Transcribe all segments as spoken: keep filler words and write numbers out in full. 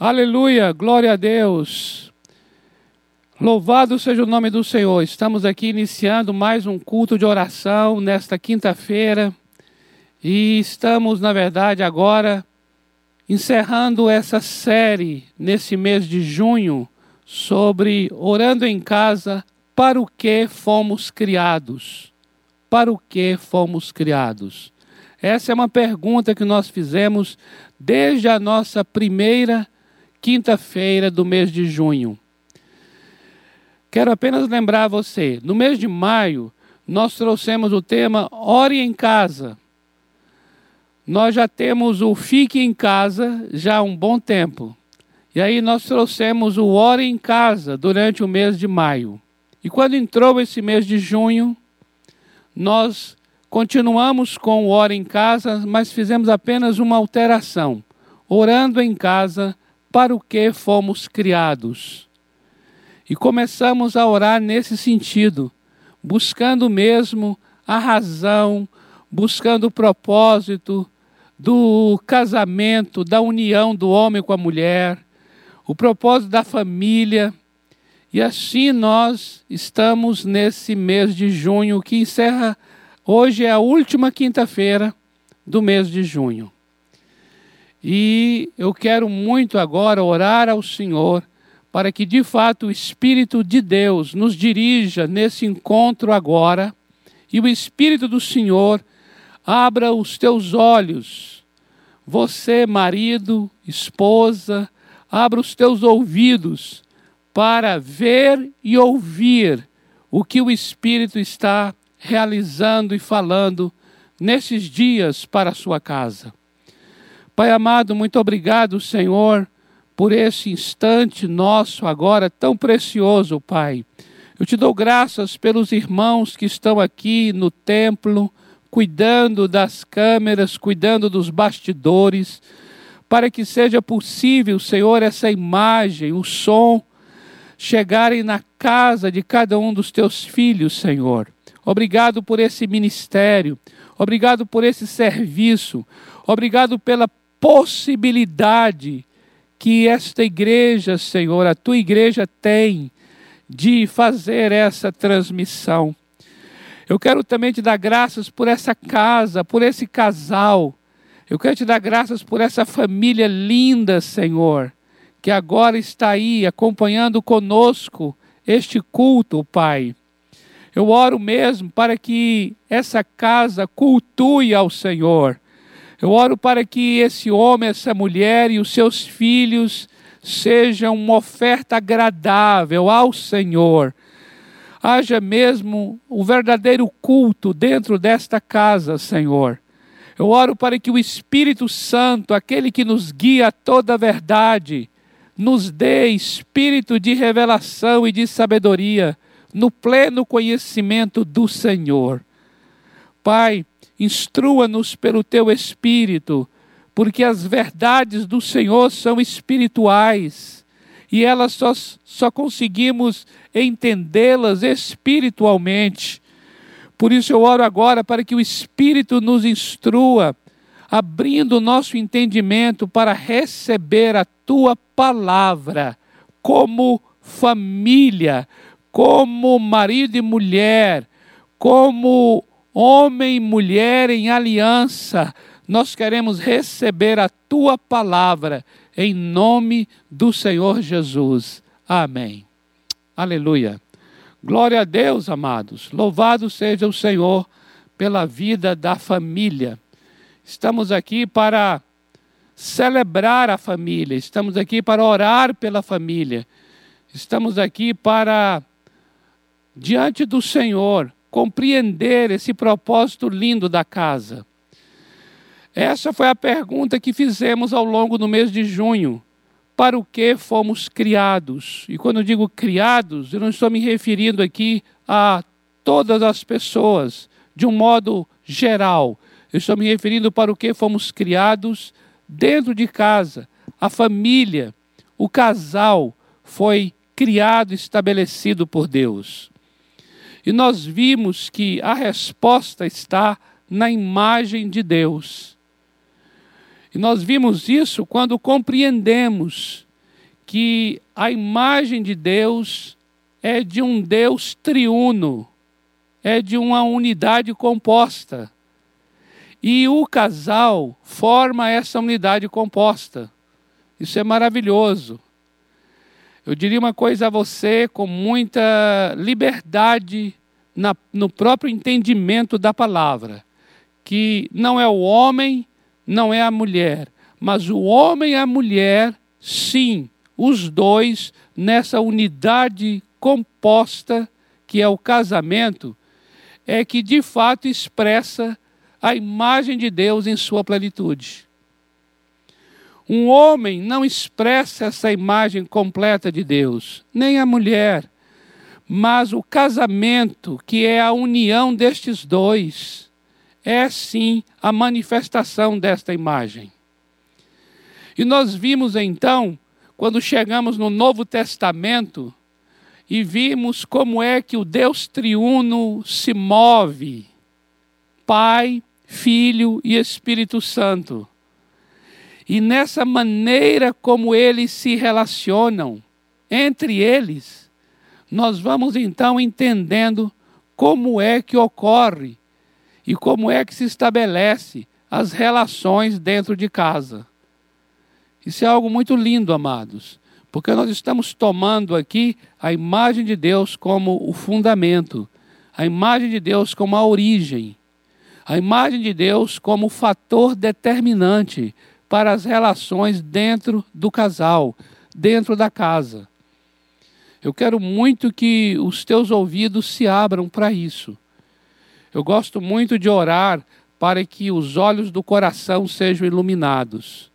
Aleluia, glória a Deus. Louvado seja o nome do Senhor. Estamos aqui iniciando mais um culto de oração nesta quinta-feira. E estamos, na verdade, agora encerrando essa série nesse mês de junho sobre orando em casa, para o que fomos criados. Para o que fomos criados? Essa é uma pergunta que nós fizemos desde a nossa primeira quinta-feira do mês de junho. Quero apenas lembrar você, no mês de maio, nós trouxemos o tema Ore em Casa. Nós já temos o Fique em Casa já há um bom tempo. E aí nós trouxemos o Ore em Casa durante o mês de maio. E quando entrou esse mês de junho, nós continuamos com o Ore em Casa, mas fizemos apenas uma alteração. Orando em Casa, para o que fomos criados. E começamos a orar nesse sentido, buscando mesmo a razão, buscando o propósito do casamento, da união do homem com a mulher, o propósito da família. E assim nós estamos nesse mês de junho, que encerra, hoje é a última quinta-feira do mês de junho. E eu quero muito agora orar ao Senhor, para que de fato o Espírito de Deus nos dirija nesse encontro agora, e o Espírito do Senhor abra os teus olhos, você marido, esposa, abra os teus ouvidos para ver e ouvir o que o Espírito está realizando e falando nesses dias para a sua casa. Pai amado, muito obrigado, Senhor, por esse instante nosso agora tão precioso, Pai. Eu te dou graças pelos irmãos que estão aqui no templo, cuidando das câmeras, cuidando dos bastidores, para que seja possível, Senhor, essa imagem, o som, chegarem na casa de cada um dos teus filhos, Senhor. Obrigado por esse ministério, obrigado por esse serviço, obrigado pela possibilidade que esta igreja, Senhor, a tua igreja tem de fazer essa transmissão. Eu quero também te dar graças por essa casa, por esse casal. Eu quero te dar graças por essa família linda, Senhor, que agora está aí acompanhando conosco este culto, Pai. Eu oro mesmo para que essa casa cultue ao Senhor. Eu oro para que esse homem, essa mulher e os seus filhos sejam uma oferta agradável ao Senhor. Haja mesmo o verdadeiro culto dentro desta casa, Senhor. Eu oro para que o Espírito Santo, aquele que nos guia a toda a verdade, nos dê espírito de revelação e de sabedoria no pleno conhecimento do Senhor. Pai, instrua-nos pelo teu Espírito, porque as verdades do Senhor são espirituais e elas só, só conseguimos entendê-las espiritualmente. Por isso eu oro agora para que o Espírito nos instrua, abrindo o nosso entendimento para receber a tua palavra como família, como marido e mulher, como homem e mulher em aliança, nós queremos receber a tua palavra, em nome do Senhor Jesus. Amém. Aleluia. Glória a Deus, amados. Louvado seja o Senhor pela vida da família. Estamos aqui para celebrar a família, estamos aqui para orar pela família, estamos aqui para, diante do Senhor, compreender esse propósito lindo da casa. Essa foi a pergunta que fizemos ao longo do mês de junho. Para o que fomos criados? E quando eu digo criados, eu não estou me referindo aqui a todas as pessoas, de um modo geral. Eu estou me referindo para o que fomos criados dentro de casa. A família, o casal foi criado, estabelecido por Deus. E nós vimos que a resposta está na imagem de Deus. E nós vimos isso quando compreendemos que a imagem de Deus é de um Deus triuno, é de uma unidade composta. E o casal forma essa unidade composta. Isso é maravilhoso. Eu diria uma coisa a você com muita liberdade na, no próprio entendimento da palavra. Que não é o homem, não é a mulher. Mas o homem e a mulher, sim, os dois, nessa unidade composta, que é o casamento, é que de fato expressa a imagem de Deus em sua plenitude. Um homem não expressa essa imagem completa de Deus, nem a mulher, mas o casamento, que é a união destes dois, é sim a manifestação desta imagem. E nós vimos então, quando chegamos no Novo Testamento, e vimos como é que o Deus triuno se move, Pai, Filho e Espírito Santo. E nessa maneira como eles se relacionam entre eles, nós vamos então entendendo como é que ocorre e como é que se estabelece as relações dentro de casa. Isso é algo muito lindo, amados, porque nós estamos tomando aqui a imagem de Deus como o fundamento, a imagem de Deus como a origem, a imagem de Deus como o fator determinante para as relações dentro do casal, dentro da casa. Eu quero muito que os teus ouvidos se abram para isso. Eu gosto muito de orar para que os olhos do coração sejam iluminados,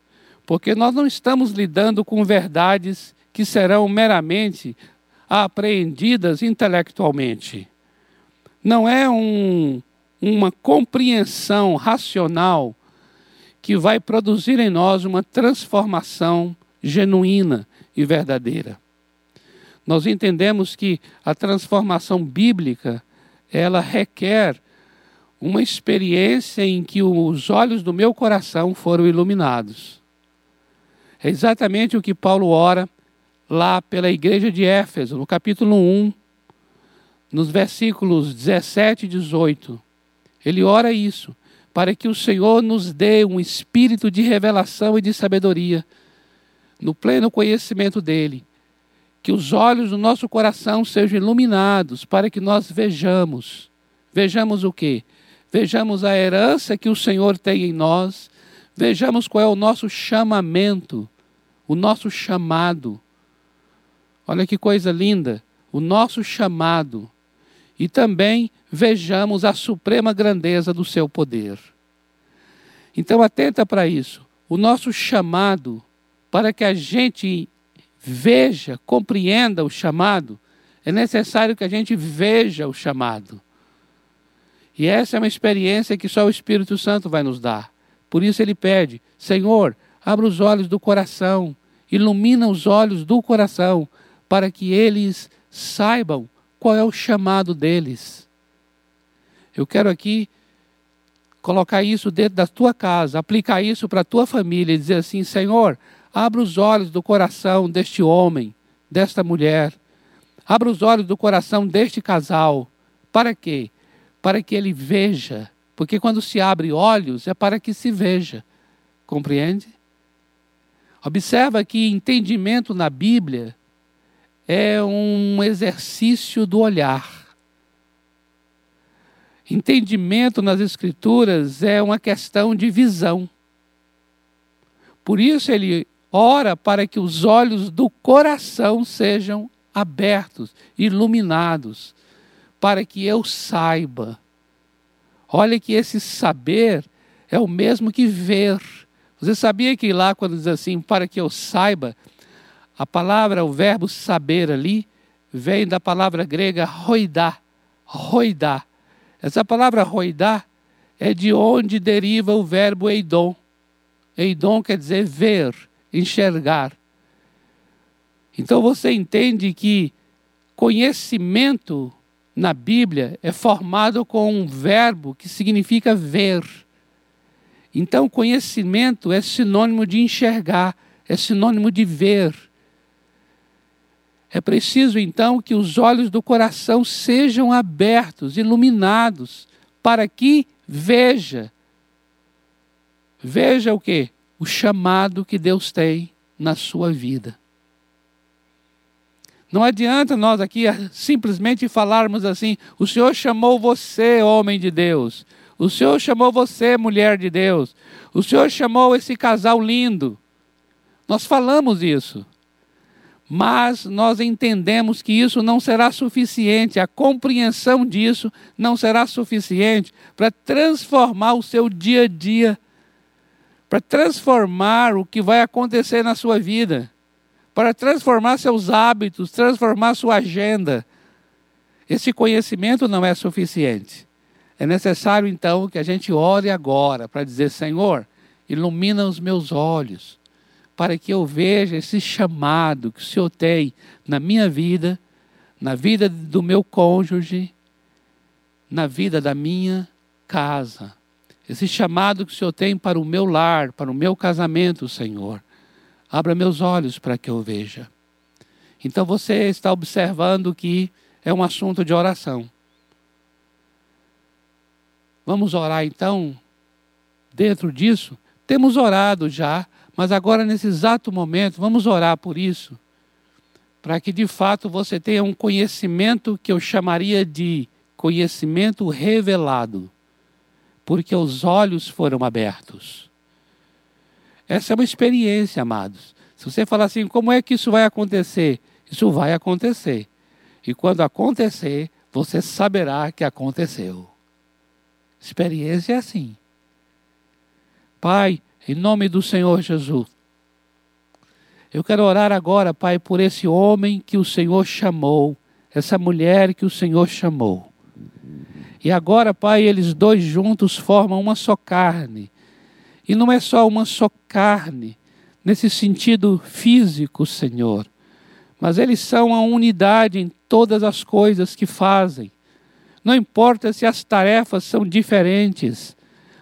porque nós não estamos lidando com verdades que serão meramente apreendidas intelectualmente. Não é um, uma compreensão racional que vai produzir em nós uma transformação genuína e verdadeira. Nós entendemos que a transformação bíblica, ela requer uma experiência em que os olhos do meu coração foram iluminados. É exatamente o que Paulo ora lá pela igreja de Éfeso, no capítulo um, nos versículos dezessete e dezoito. Ele ora isso, para que o Senhor nos dê um espírito de revelação e de sabedoria, no pleno conhecimento dEle. Que os olhos do nosso coração sejam iluminados, para que nós vejamos. Vejamos o quê? Vejamos a herança que o Senhor tem em nós, vejamos qual é o nosso chamamento, o nosso chamado. Olha que coisa linda, o nosso chamado. E também vejamos a suprema grandeza do seu poder. Então, atenta para isso. O nosso chamado, para que a gente veja, compreenda o chamado, é necessário que a gente veja o chamado. E essa é uma experiência que só o Espírito Santo vai nos dar. Por isso ele pede, Senhor, abra os olhos do coração, ilumina os olhos do coração, para que eles saibam qual é o chamado deles. Eu quero aqui colocar isso dentro da tua casa, aplicar isso para a tua família e dizer assim, Senhor, abra os olhos do coração deste homem, desta mulher, abra os olhos do coração deste casal. Para quê? Para que ele veja, porque quando se abre olhos é para que se veja, compreende? Observa que entendimento na Bíblia é um exercício do olhar. Entendimento nas Escrituras é uma questão de visão. Por isso ele ora para que os olhos do coração sejam abertos, iluminados, para que eu saiba. Olha que esse saber é o mesmo que ver. Você sabia que lá quando diz assim, para que eu saiba, a palavra, o verbo saber ali, vem da palavra grega roidá, roidá. Essa palavra roidá é de onde deriva o verbo eidon. Eidon quer dizer ver, enxergar. Então você entende que conhecimento na Bíblia é formado com um verbo que significa ver. Então, conhecimento é sinônimo de enxergar, é sinônimo de ver. É preciso, então, que os olhos do coração sejam abertos, iluminados, para que veja. Veja o quê? O chamado que Deus tem na sua vida. Não adianta nós aqui simplesmente falarmos assim: o Senhor chamou você, homem de Deus. O Senhor chamou você, mulher de Deus. O Senhor chamou esse casal lindo. Nós falamos isso. Mas nós entendemos que isso não será suficiente, a compreensão disso não será suficiente para transformar o seu dia a dia, para transformar o que vai acontecer na sua vida, para transformar seus hábitos, transformar sua agenda. Esse conhecimento não é suficiente. É necessário, então, que a gente ore agora para dizer: Senhor, ilumina os meus olhos, para que eu veja esse chamado que o Senhor tem na minha vida, na vida do meu cônjuge, na vida da minha casa. Esse chamado que o Senhor tem para o meu lar, para o meu casamento, Senhor. Abra meus olhos para que eu veja. Então você está observando que é um assunto de oração. Vamos orar então, dentro disso? Temos orado já. Mas agora, nesse exato momento, vamos orar por isso, para que de fato você tenha um conhecimento que eu chamaria de conhecimento revelado, porque os olhos foram abertos. Essa é uma experiência, amados. Se você falar assim: como é que isso vai acontecer? Isso vai acontecer. E quando acontecer, você saberá que aconteceu. Experiência é assim. Pai, em nome do Senhor Jesus, eu quero orar agora, Pai, por esse homem que o Senhor chamou, essa mulher que o Senhor chamou. E agora, Pai, eles dois juntos formam uma só carne. E não é só uma só carne, nesse sentido físico, Senhor. Mas eles são a unidade em todas as coisas que fazem. Não importa se as tarefas são diferentes.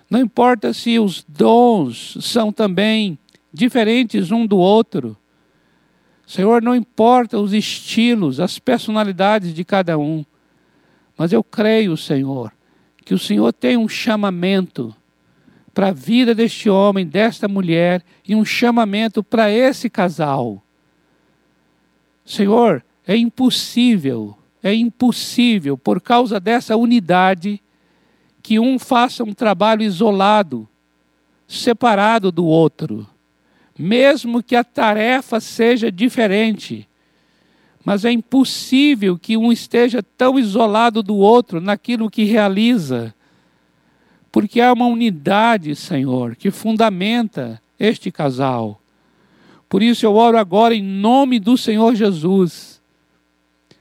Não importa se os dons são também diferentes um do outro. Senhor, não importa os estilos, as personalidades de cada um. Mas eu creio, Senhor, que o Senhor tem um chamamento para a vida deste homem, desta mulher, e um chamamento para esse casal. Senhor, é impossível, é impossível, por causa dessa unidade, que um faça um trabalho isolado, separado do outro, mesmo que a tarefa seja diferente. Mas é impossível que um esteja tão isolado do outro naquilo que realiza, porque há uma unidade, Senhor, que fundamenta este casal. Por isso eu oro agora em nome do Senhor Jesus.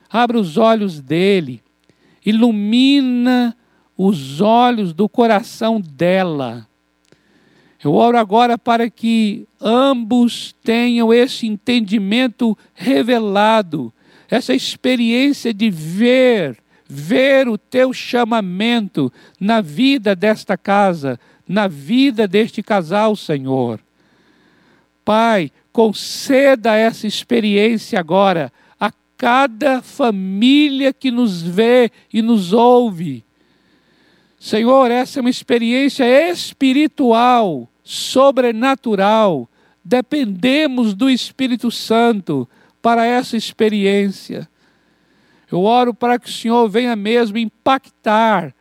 Abra os olhos dele, ilumina os olhos do coração dela. Eu oro agora para que ambos tenham esse entendimento revelado, essa experiência de ver, ver o teu chamamento na vida desta casa, na vida deste casal, Senhor. Pai, conceda essa experiência agora a cada família que nos vê e nos ouve. Senhor, essa é uma experiência espiritual, sobrenatural. Dependemos do Espírito Santo para essa experiência. Eu oro para que o Senhor venha mesmo impactar,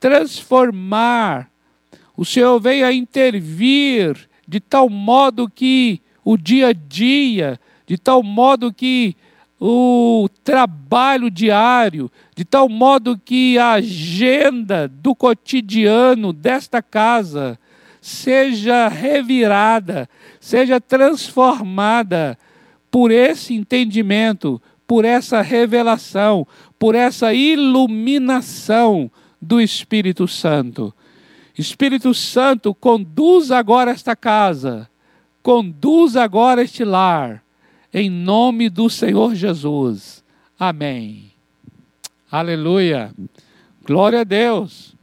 transformar. O Senhor venha intervir de tal modo que o dia a dia, de tal modo que o trabalho diário, de tal modo que a agenda do cotidiano desta casa seja revirada, seja transformada por esse entendimento, por essa revelação, por essa iluminação do Espírito Santo. Espírito Santo, conduz agora esta casa, conduz agora este lar. Em nome do Senhor Jesus. Amém. Aleluia. Glória a Deus.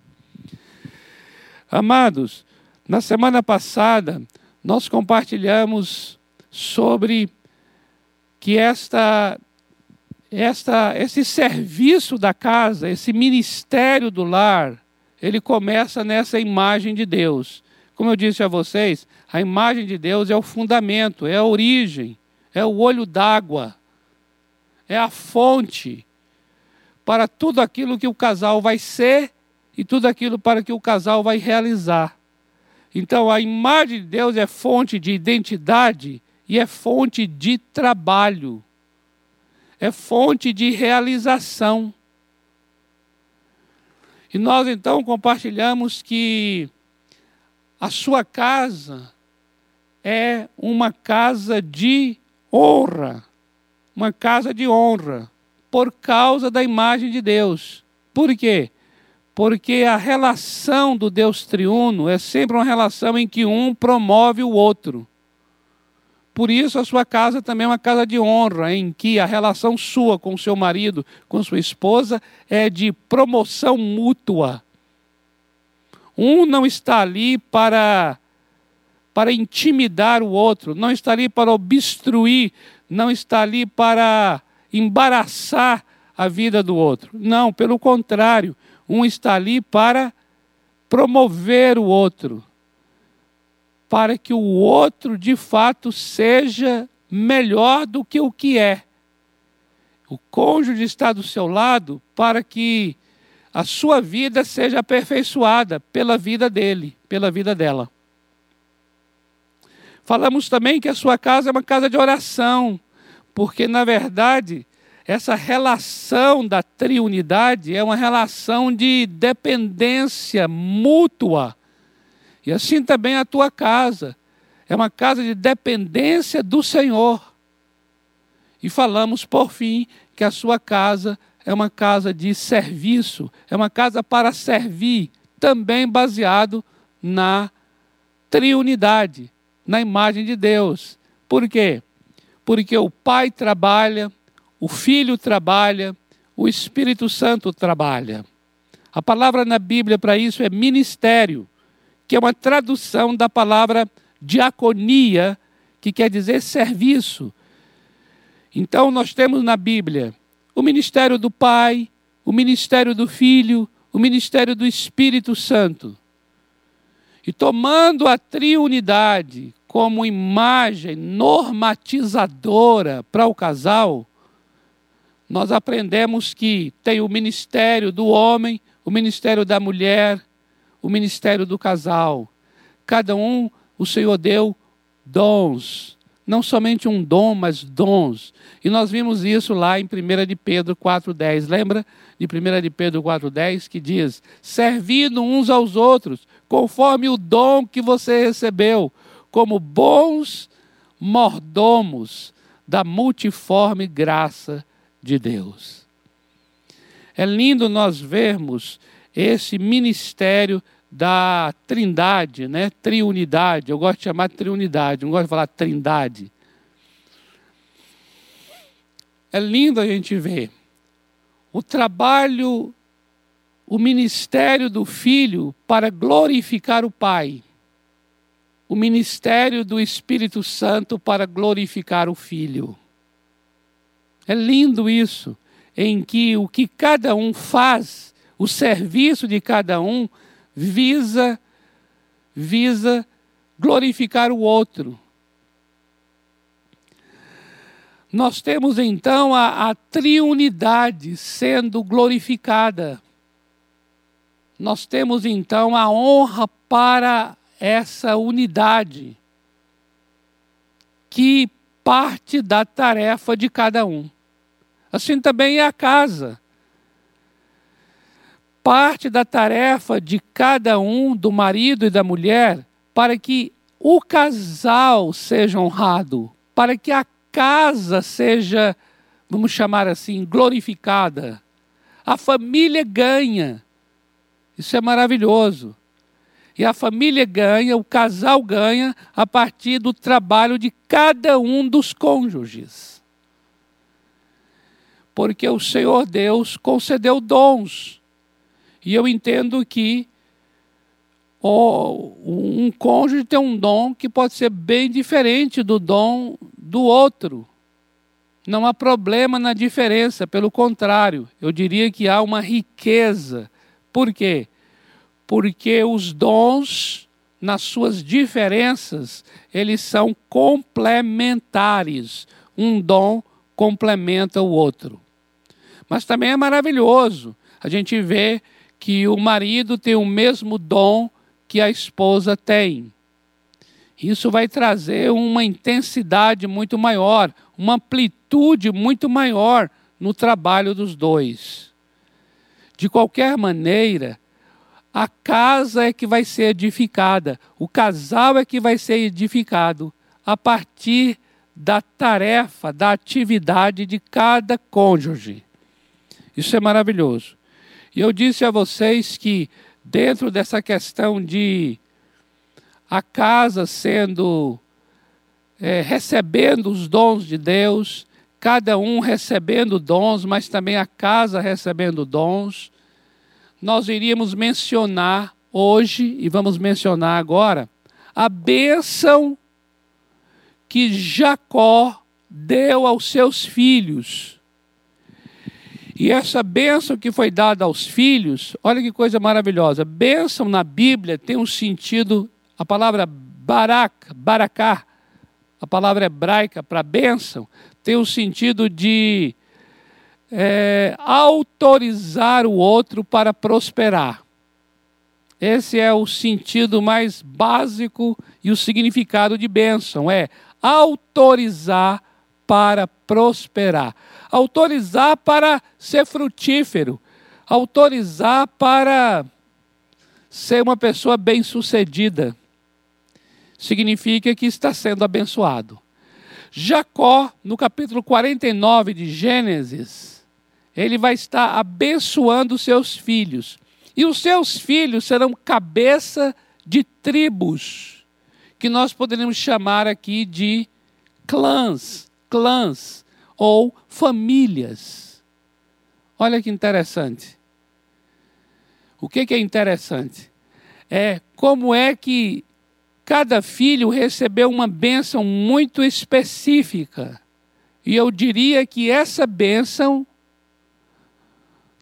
Amados, Na semana passada, nós compartilhamos sobre que esta, esta, esse serviço da casa, esse ministério do lar, ele começa nessa imagem de Deus. Como eu disse a vocês, a imagem de Deus é o fundamento, é a origem, é o olho d'água, é a fonte para tudo aquilo que o casal vai ser e tudo aquilo para que o casal vai realizar. Então, a imagem de Deus é fonte de identidade e é fonte de trabalho, é fonte de realização. E nós, então, compartilhamos que a sua casa é uma casa de honra, uma casa de honra, por causa da imagem de Deus. Por quê? Porque a relação do Deus triuno é sempre uma relação em que um promove o outro. Por isso a sua casa também é uma casa de honra, em que a relação sua com seu marido, com sua esposa, é de promoção mútua. Um não está ali para, para intimidar o outro, não está ali para obstruir, não está ali para embaraçar a vida do outro. Não, pelo contrário, um está ali para promover o outro, para que o outro, de fato, seja melhor do que o que é. O cônjuge está do seu lado para que a sua vida seja aperfeiçoada pela vida dele, pela vida dela. Falamos também que a sua casa é uma casa de oração, porque, na verdade, essa relação da triunidade é uma relação de dependência mútua. E assim também a tua casa é uma casa de dependência do Senhor. E falamos, por fim, que a sua casa é uma casa de serviço, é uma casa para servir, também baseado na triunidade, na imagem de Deus. Por quê? Porque o Pai trabalha, o Filho trabalha, o Espírito Santo trabalha. A palavra na Bíblia para isso é ministério, que é uma tradução da palavra diaconia, que quer dizer serviço. Então, nós temos na Bíblia o ministério do Pai, o ministério do Filho, o ministério do Espírito Santo. E tomando a triunidade como imagem normatizadora para o casal, nós aprendemos que tem o ministério do homem, o ministério da mulher, o ministério do casal. Cada um, o Senhor deu dons. Não somente um dom, mas dons. E nós vimos isso lá em primeira de Pedro quatro dez. Lembra de primeira de Pedro quatro dez que diz: servindo uns aos outros, conforme o dom que você recebeu, como bons mordomos da multiforme graça de Deus. É lindo nós vermos esse ministério da trindade, né? Triunidade. Eu gosto de chamar de triunidade, não gosto de falar trindade. É lindo a gente ver o trabalho, o ministério do Filho para glorificar o Pai, o ministério do Espírito Santo para glorificar o Filho. É lindo isso, em que o que cada um faz, o serviço de cada um, visa, visa glorificar o outro. Nós temos então a, a triunidade sendo glorificada. Nós temos então a honra para essa unidade, que parte da tarefa de cada um. Assim também é a casa. Parte da tarefa de cada um, do marido e da mulher, para que o casal seja honrado, para que a casa seja, vamos chamar assim, glorificada. A família ganha. Isso é maravilhoso. E a família ganha, o casal ganha, a partir do trabalho de cada um dos cônjuges. Porque o Senhor Deus concedeu dons. E eu entendo que ou um cônjuge tem um dom que pode ser bem diferente do dom do outro. Não há problema na diferença, pelo contrário, eu diria que há uma riqueza. Por quê? Porque os dons, nas suas diferenças, eles são complementares. Um dom complementa o outro. Mas também é maravilhoso a gente ver que o marido tem o mesmo dom que a esposa tem. Isso vai trazer uma intensidade muito maior, uma amplitude muito maior no trabalho dos dois. De qualquer maneira, a casa é que vai ser edificada, o casal é que vai ser edificado a partir da tarefa, da atividade de cada cônjuge. Isso é maravilhoso. E eu disse a vocês que dentro dessa questão de a casa sendo... É, recebendo os dons de Deus, cada um recebendo dons, mas também a casa recebendo dons, nós iríamos mencionar hoje, e vamos mencionar agora, a bênção que Jacó deu aos seus filhos. E essa bênção que foi dada aos filhos, olha que coisa maravilhosa, bênção na Bíblia tem um sentido, a palavra barak, baraká, a palavra hebraica para bênção tem o sentido de é, autorizar o outro para prosperar. Esse é o sentido mais básico e o significado de bênção, é autorizar para prosperar. Autorizar para ser frutífero, autorizar para ser uma pessoa bem-sucedida. Significa que está sendo abençoado. Jacó, no capítulo quarenta e nove de Gênesis, ele vai estar abençoando seus filhos. E os seus filhos serão cabeça de tribos, que nós poderíamos chamar aqui de clãs, clãs ou famílias. Olha que interessante. O que é interessante? É como é que cada filho recebeu uma bênção muito específica. E eu diria que essa bênção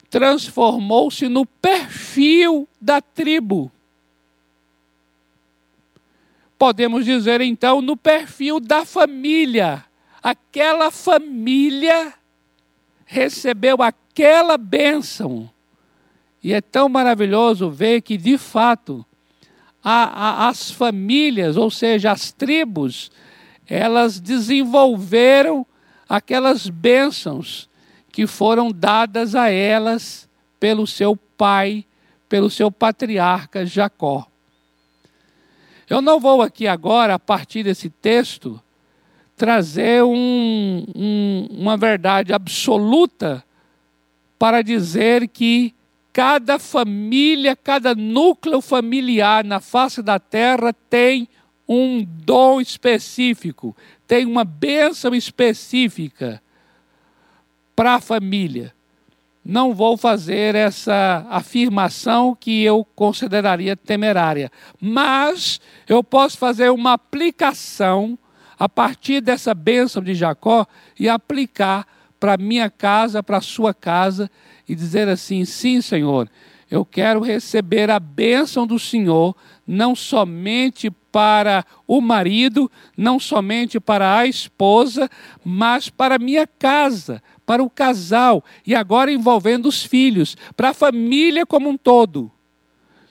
transformou-se no perfil da tribo. Podemos dizer, então, no perfil da família. Aquela família recebeu aquela bênção. E é tão maravilhoso ver que, de fato, as famílias, ou seja, as tribos, elas desenvolveram aquelas bênçãos que foram dadas a elas pelo seu pai, pelo seu patriarca Jacó. Eu não vou aqui agora, a partir desse texto, trazer um, um, uma verdade absoluta para dizer que cada família, cada núcleo familiar na face da terra tem um dom específico, tem uma bênção específica para a família. Não vou fazer essa afirmação que eu consideraria temerária, mas eu posso fazer uma aplicação a partir dessa bênção de Jacó e aplicar para a minha casa, para a sua casa, e dizer assim, sim, Senhor, eu quero receber a bênção do Senhor, não somente para o marido, não somente para a esposa, mas para a minha casa, para o casal, e agora envolvendo os filhos, para a família como um todo.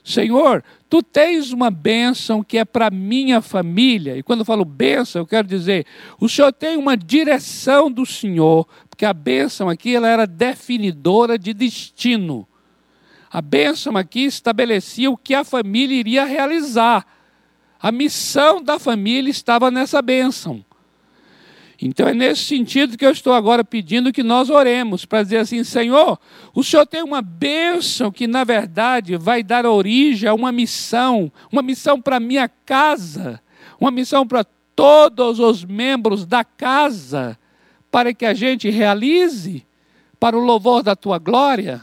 Senhor, Tu tens uma bênção que é para a minha família. E quando eu falo bênção, eu quero dizer, o Senhor tem uma direção do Senhor, porque a bênção aqui ela era definidora de destino. A bênção aqui estabelecia o que a família iria realizar. A missão da família estava nessa bênção. Então é nesse sentido que eu estou agora pedindo que nós oremos, para dizer assim, Senhor, o Senhor tem uma bênção que na verdade vai dar origem a uma missão, uma missão para a minha casa, uma missão para todos os membros da casa, para que a gente realize para o louvor da Tua glória.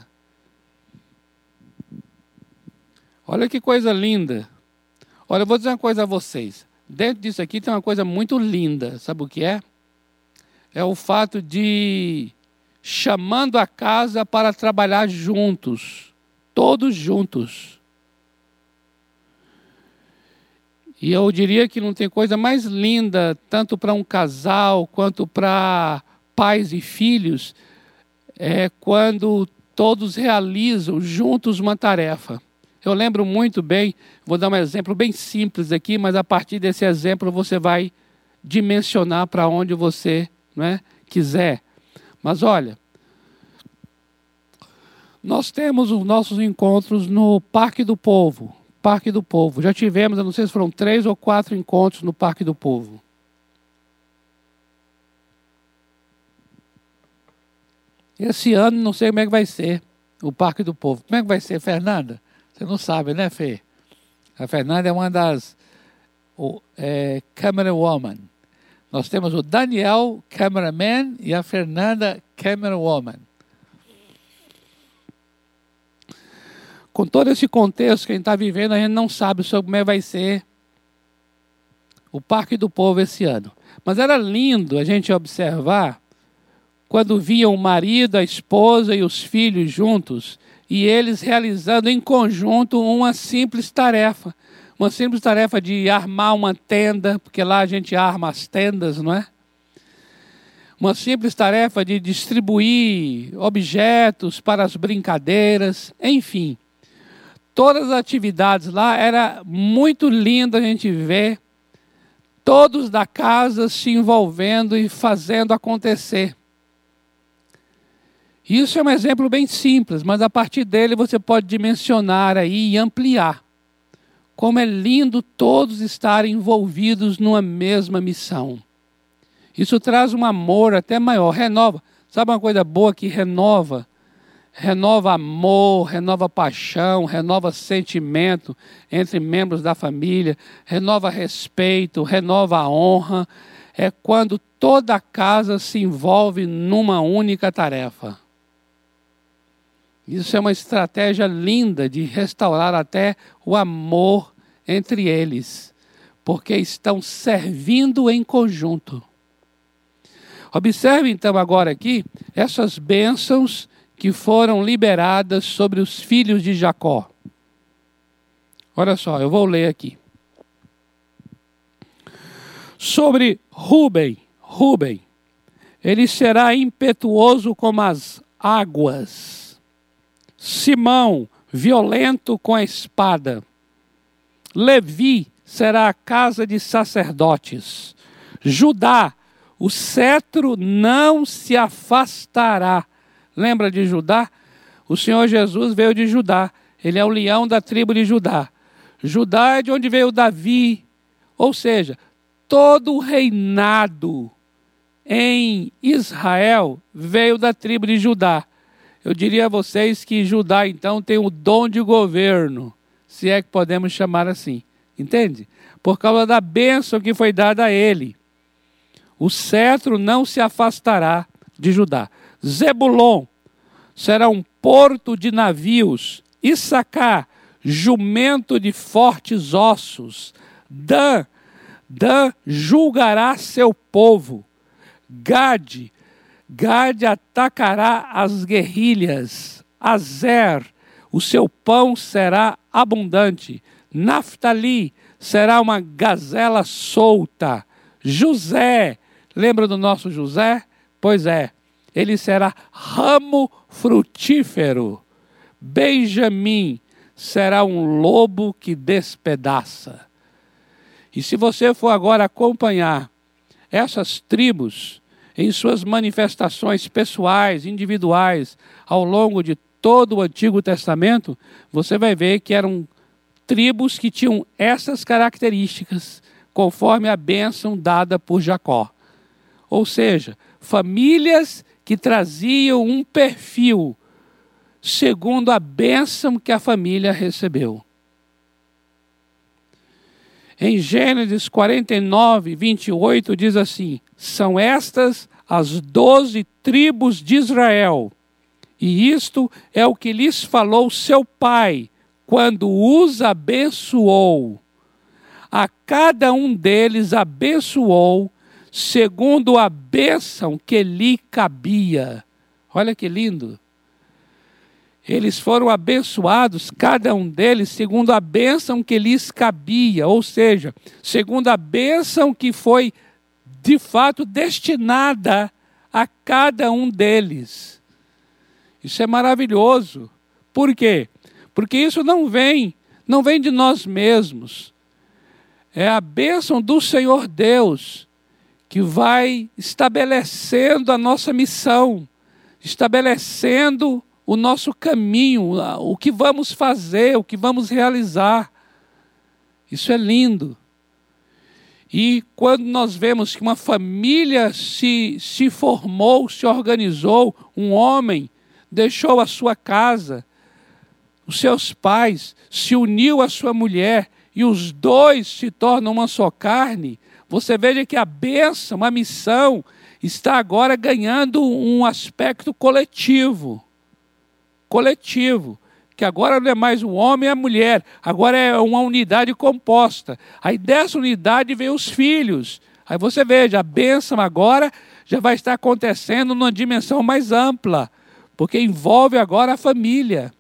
Olha que coisa linda. Olha, eu vou dizer uma coisa a vocês. Dentro disso aqui tem uma coisa muito linda. Sabe o que é? É o fato de chamando a casa para trabalhar juntos. Todos juntos. E eu diria que não tem coisa mais linda, tanto para um casal, quanto para pais e filhos, é quando todos realizam juntos uma tarefa. Eu lembro muito bem, vou dar um exemplo bem simples aqui, mas a partir desse exemplo você vai dimensionar para onde você, né, quiser. Mas olha, nós temos os nossos encontros no Parque do Povo. Parque do Povo. Já tivemos, eu não sei se foram três ou quatro encontros no Parque do Povo. Esse ano não sei como é que vai ser o Parque do Povo. Como é que vai ser, Fernanda? Você não sabe, né, Fê? A Fernanda é uma das o, é, camerawoman. Nós temos o Daniel, cameraman, e a Fernanda, camerawoman. Com todo esse contexto que a gente está vivendo, a gente não sabe sobre como vai ser o Parque do Povo esse ano. Mas era lindo a gente observar quando via o marido, a esposa e os filhos juntos e eles realizando em conjunto uma simples tarefa. Uma simples tarefa de armar uma tenda, porque lá a gente arma as tendas, não é? Uma simples tarefa de distribuir objetos para as brincadeiras, enfim. Todas as atividades lá, era muito lindo a gente ver todos da casa se envolvendo e fazendo acontecer. Isso é um exemplo bem simples, mas a partir dele você pode dimensionar aí e ampliar. Como é lindo todos estarem envolvidos numa mesma missão. Isso traz um amor até maior, renova. Sabe uma coisa boa que renova? Renova amor, renova paixão, renova sentimento entre membros da família, renova respeito, renova a honra. É quando toda a casa se envolve numa única tarefa. Isso é uma estratégia linda de restaurar até o amor entre eles, porque estão servindo em conjunto. Observe então agora aqui essas bênçãos que foram liberadas sobre os filhos de Jacó. Olha só, eu vou ler aqui. Sobre Rúben, Rúben, ele será impetuoso como as águas. Simão, violento com a espada. Levi será a casa de sacerdotes. Judá, o cetro não se afastará. Lembra de Judá? O Senhor Jesus veio de Judá. Ele é o leão da tribo de Judá. Judá é de onde veio Davi. Ou seja, todo o reinado em Israel veio da tribo de Judá. Eu diria a vocês que Judá, então, tem o dom de governo, se é que podemos chamar assim. Entende? Por causa da bênção que foi dada a ele. O cetro não se afastará de Judá. Zebulon será um porto de navios. Issacar, jumento de fortes ossos. Dan, Dan julgará seu povo. Gade, Gade atacará as guerrilhas. Azer, o seu pão será abundante. Naftali será uma gazela solta. José, lembra do nosso José? Pois é. Ele será ramo frutífero. Benjamim será um lobo que despedaça. E se você for agora acompanhar essas tribos em suas manifestações pessoais, individuais, ao longo de todo o Antigo Testamento, você vai ver que eram tribos que tinham essas características, conforme a bênção dada por Jacó. Ou seja, famílias que traziam um perfil segundo a bênção que a família recebeu. Em Gênesis quarenta e nove, vinte e oito diz assim: são estas as doze tribos de Israel, e isto é o que lhes falou seu pai, quando os abençoou. a cada um deles abençoou segundo a bênção que lhe cabia. Olha que lindo. Eles foram abençoados, cada um deles, segundo a bênção que lhes cabia. Ou seja, segundo a bênção que foi, de fato, destinada a cada um deles. Isso é maravilhoso. Por quê? Porque isso não vem, não vem de nós mesmos. É a bênção do Senhor Deus que vai estabelecendo a nossa missão, estabelecendo o nosso caminho, o que vamos fazer, o que vamos realizar. Isso é lindo. E quando nós vemos que uma família se, se formou, se organizou, um homem deixou a sua casa, os seus pais, se uniu à sua mulher e os dois se tornam uma só carne, você veja que a bênção, a missão, está agora ganhando um aspecto coletivo. coletivo, que agora não é mais o homem e a mulher, agora é uma unidade composta. Aí dessa unidade vem os filhos. Aí você veja, a bênção agora já vai estar acontecendo numa dimensão mais ampla, porque envolve agora a família.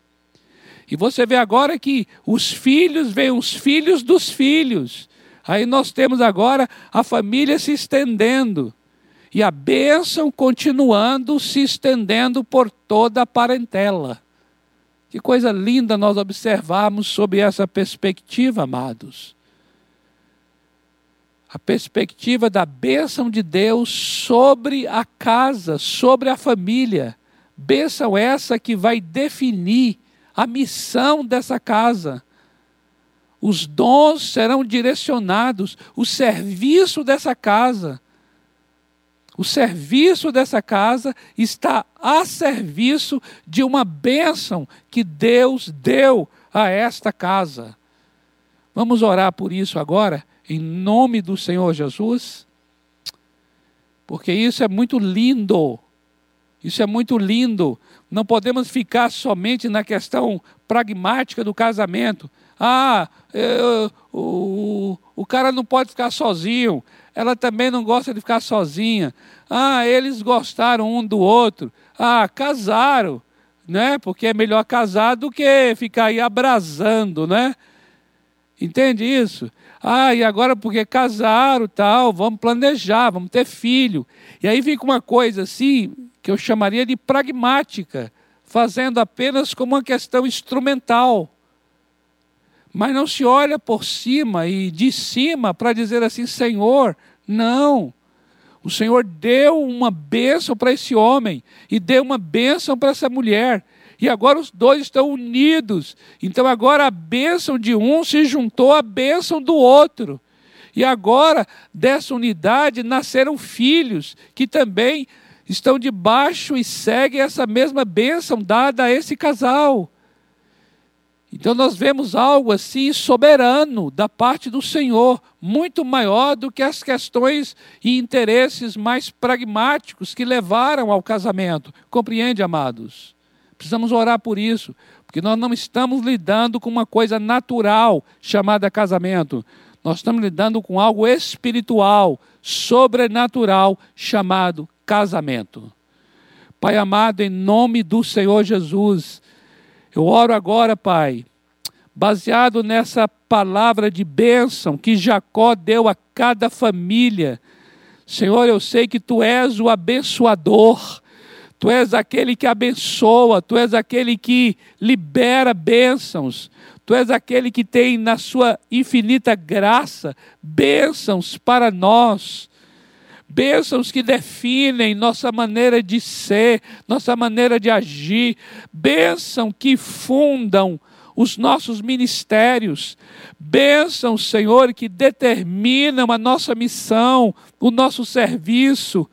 E você vê agora que os filhos, vêm os filhos dos filhos. Aí nós temos agora a família se estendendo. E a bênção continuando se estendendo por toda a parentela. Que coisa linda nós observarmos sob essa perspectiva, amados. A perspectiva da bênção de Deus sobre a casa, sobre a família. Bênção essa que vai definir a missão dessa casa. Os dons serão direcionados, o serviço dessa casa. O serviço dessa casa está a serviço de uma bênção que Deus deu a esta casa. Vamos orar por isso agora, em nome do Senhor Jesus? Porque isso é muito lindo. Isso é muito lindo. Não podemos ficar somente na questão pragmática do casamento. Ah, eu, o, o cara não pode ficar sozinho. Ela também não gosta de ficar sozinha. Ah, eles gostaram um do outro. Ah, casaram, né? Porque é melhor casar do que ficar aí abrasando, né? Entende isso? Ah, e agora porque casaram, tal, vamos planejar, vamos ter filho. E aí fica uma coisa assim, que eu chamaria de pragmática, fazendo apenas como uma questão instrumental. Mas não se olha por cima e de cima para dizer assim, Senhor, não. O Senhor deu uma bênção para esse homem e deu uma bênção para essa mulher. E agora os dois estão unidos. Então agora a bênção de um se juntou à bênção do outro. E agora dessa unidade nasceram filhos que também estão debaixo e seguem essa mesma bênção dada a esse casal. Então nós vemos algo assim soberano da parte do Senhor, muito maior do que as questões e interesses mais pragmáticos que levaram ao casamento. Compreende, amados? Precisamos orar por isso, porque nós não estamos lidando com uma coisa natural chamada casamento. Nós estamos lidando com algo espiritual, sobrenatural, chamado casamento. Pai amado, em nome do Senhor Jesus, eu oro agora, Pai, baseado nessa palavra de bênção que Jacó deu a cada família. Senhor, eu sei que Tu és o abençoador, Tu és aquele que abençoa, Tu és aquele que libera bênçãos, Tu és aquele que tem na sua infinita graça bênçãos para nós. Bênçãos que definem nossa maneira de ser, nossa maneira de agir. Bênçãos que fundam os nossos ministérios. Bênçãos, Senhor, que determinam a nossa missão, o nosso serviço.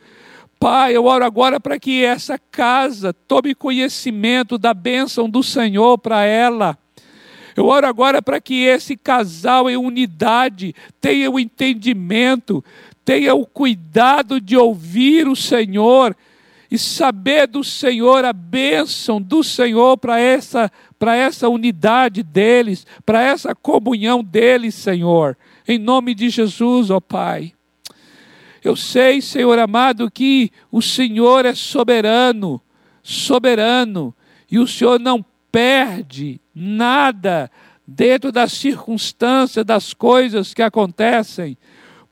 Pai, eu oro agora para que essa casa tome conhecimento da bênção do Senhor para ela. Eu oro agora para que esse casal em unidade tenha o entendimento, tenha o cuidado de ouvir o Senhor e saber do Senhor a bênção do Senhor para essa, para essa unidade deles, para essa comunhão deles, Senhor. em nome de Jesus, ó Pai. Eu sei, Senhor amado, que o Senhor é soberano, soberano, e o Senhor não perde nada dentro das circunstâncias, das coisas que acontecem.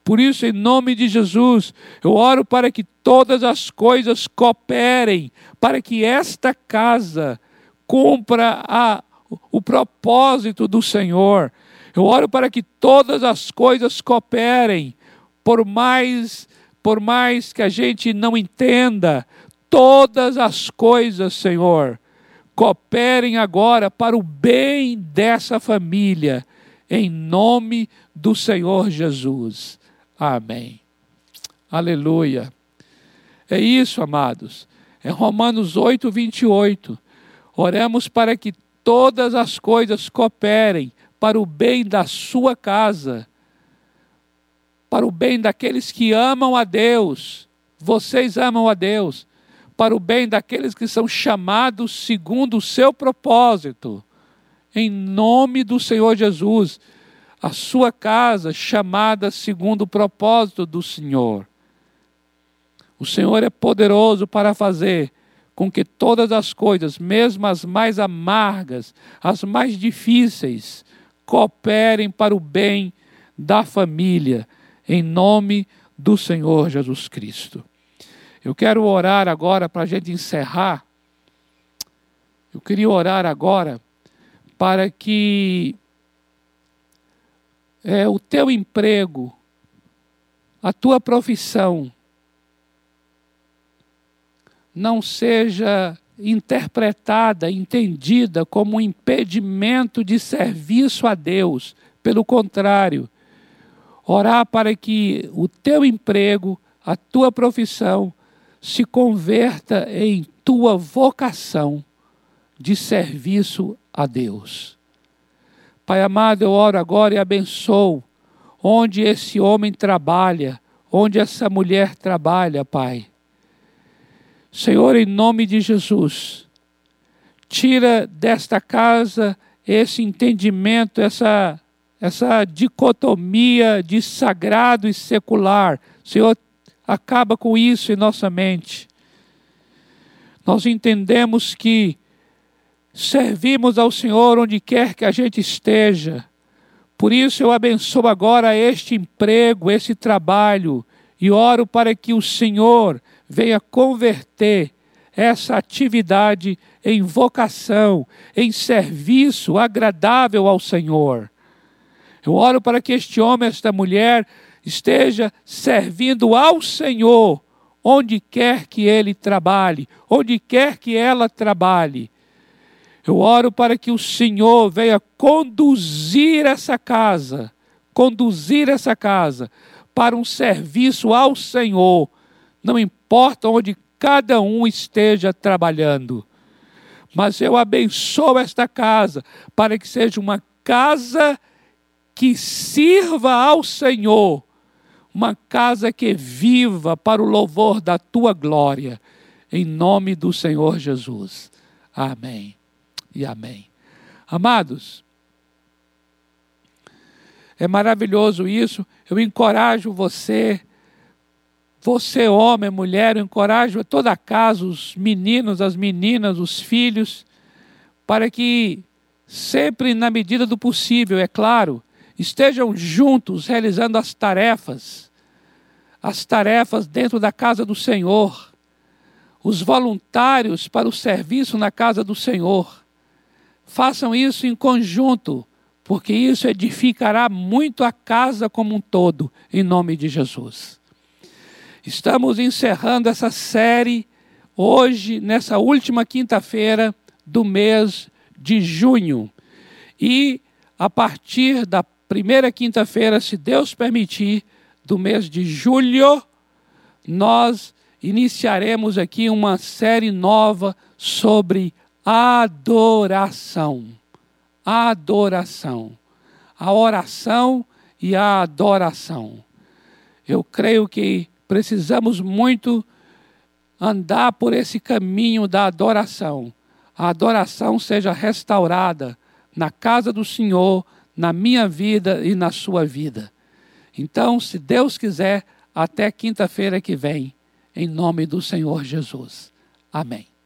Por isso, em nome de Jesus, eu oro para que todas as coisas cooperem, para que esta casa cumpra a, o propósito do Senhor. Eu oro para que todas as coisas cooperem. Por mais, por mais que a gente não entenda, todas as coisas, Senhor, cooperem agora para o bem dessa família, em nome do Senhor Jesus. Amém. Aleluia. É isso, amados. É Romanos oito, vinte e oito. Oremos para que todas as coisas cooperem para o bem da sua casa, para o bem daqueles que amam a Deus, vocês amam a Deus, para o bem daqueles que são chamados segundo o seu propósito, em nome do Senhor Jesus, a sua casa chamada segundo o propósito do Senhor. O Senhor é poderoso para fazer com que todas as coisas, mesmo as mais amargas, as mais difíceis, cooperem para o bem da família, em nome do Senhor Jesus Cristo. Eu quero orar agora para a gente encerrar. Eu queria orar agora para que é, o teu emprego, a tua profissão, não seja interpretada, entendida como um impedimento de serviço a Deus. Pelo contrário, orar para que o teu emprego, a tua profissão, se converta em tua vocação de serviço a Deus. Pai amado, eu oro agora e abençoo onde esse homem trabalha, onde essa mulher trabalha, Pai. Senhor, em nome de Jesus, tira desta casa esse entendimento, essa... essa dicotomia de sagrado e secular. Senhor, acaba com isso em nossa mente. Nós entendemos que servimos ao Senhor onde quer que a gente esteja. Por isso eu abençoo agora este emprego, esse trabalho, e oro para que o Senhor venha converter essa atividade em vocação, em serviço agradável ao Senhor. Eu oro para que este homem, esta mulher, esteja servindo ao Senhor, onde quer que ele trabalhe, onde quer que ela trabalhe. Eu oro para que o Senhor venha conduzir essa casa, conduzir essa casa para um serviço ao Senhor, não importa onde cada um esteja trabalhando. Mas eu abençoo esta casa para que seja uma casa que sirva ao Senhor, uma casa que viva para o louvor da tua glória, em nome do Senhor Jesus. Amém e amém. Amados, é maravilhoso isso. Eu encorajo você, você homem, mulher, eu encorajo toda a casa, os meninos, as meninas, os filhos, para que sempre na medida do possível, é claro, estejam juntos realizando as tarefas, as tarefas dentro da casa do Senhor, os voluntários para o serviço na casa do Senhor. Façam isso em conjunto, porque isso edificará muito a casa como um todo, em nome de Jesus. Estamos encerrando essa série hoje, nessa última quinta-feira do mês de junho. E a partir da primeira quinta-feira, se Deus permitir, do mês de julho, nós iniciaremos aqui uma série nova sobre adoração. Adoração. A oração e a adoração. Eu creio que precisamos muito andar por esse caminho da adoração. A adoração seja restaurada na casa do Senhor, na minha vida e na sua vida. Então, se Deus quiser, até quinta-feira que vem, em nome do Senhor Jesus. Amém.